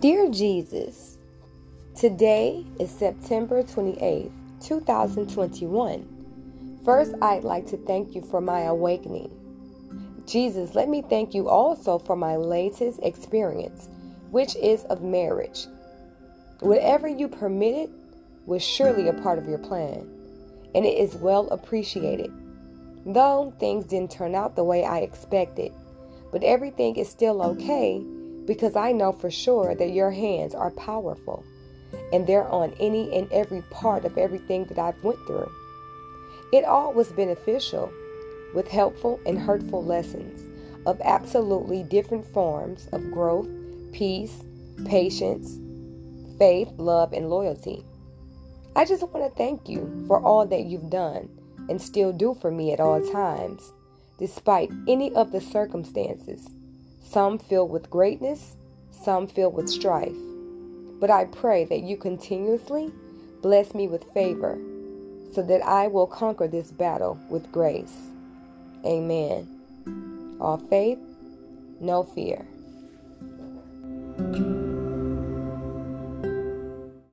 Dear Jesus, today is September 28th, 2021. First, I'd like to thank you for my awakening. Jesus, let me thank you also for my latest experience, which is of marriage. Whatever you permitted was surely a part of your plan, and it is well appreciated. Though things didn't turn out the way I expected, but everything is still okay because I know for sure that your hands are powerful and they're on any and every part of everything that I've went through. It all was beneficial with helpful and hurtful lessons of absolutely different forms of growth, peace, patience, faith, love, and loyalty. I just want to thank you for all that you've done and still do for me at all times, despite any of the circumstances, some filled with greatness, some filled with strife. But I pray that you continuously bless me with favor so that I will conquer this battle with grace. Amen. All faith, no fear.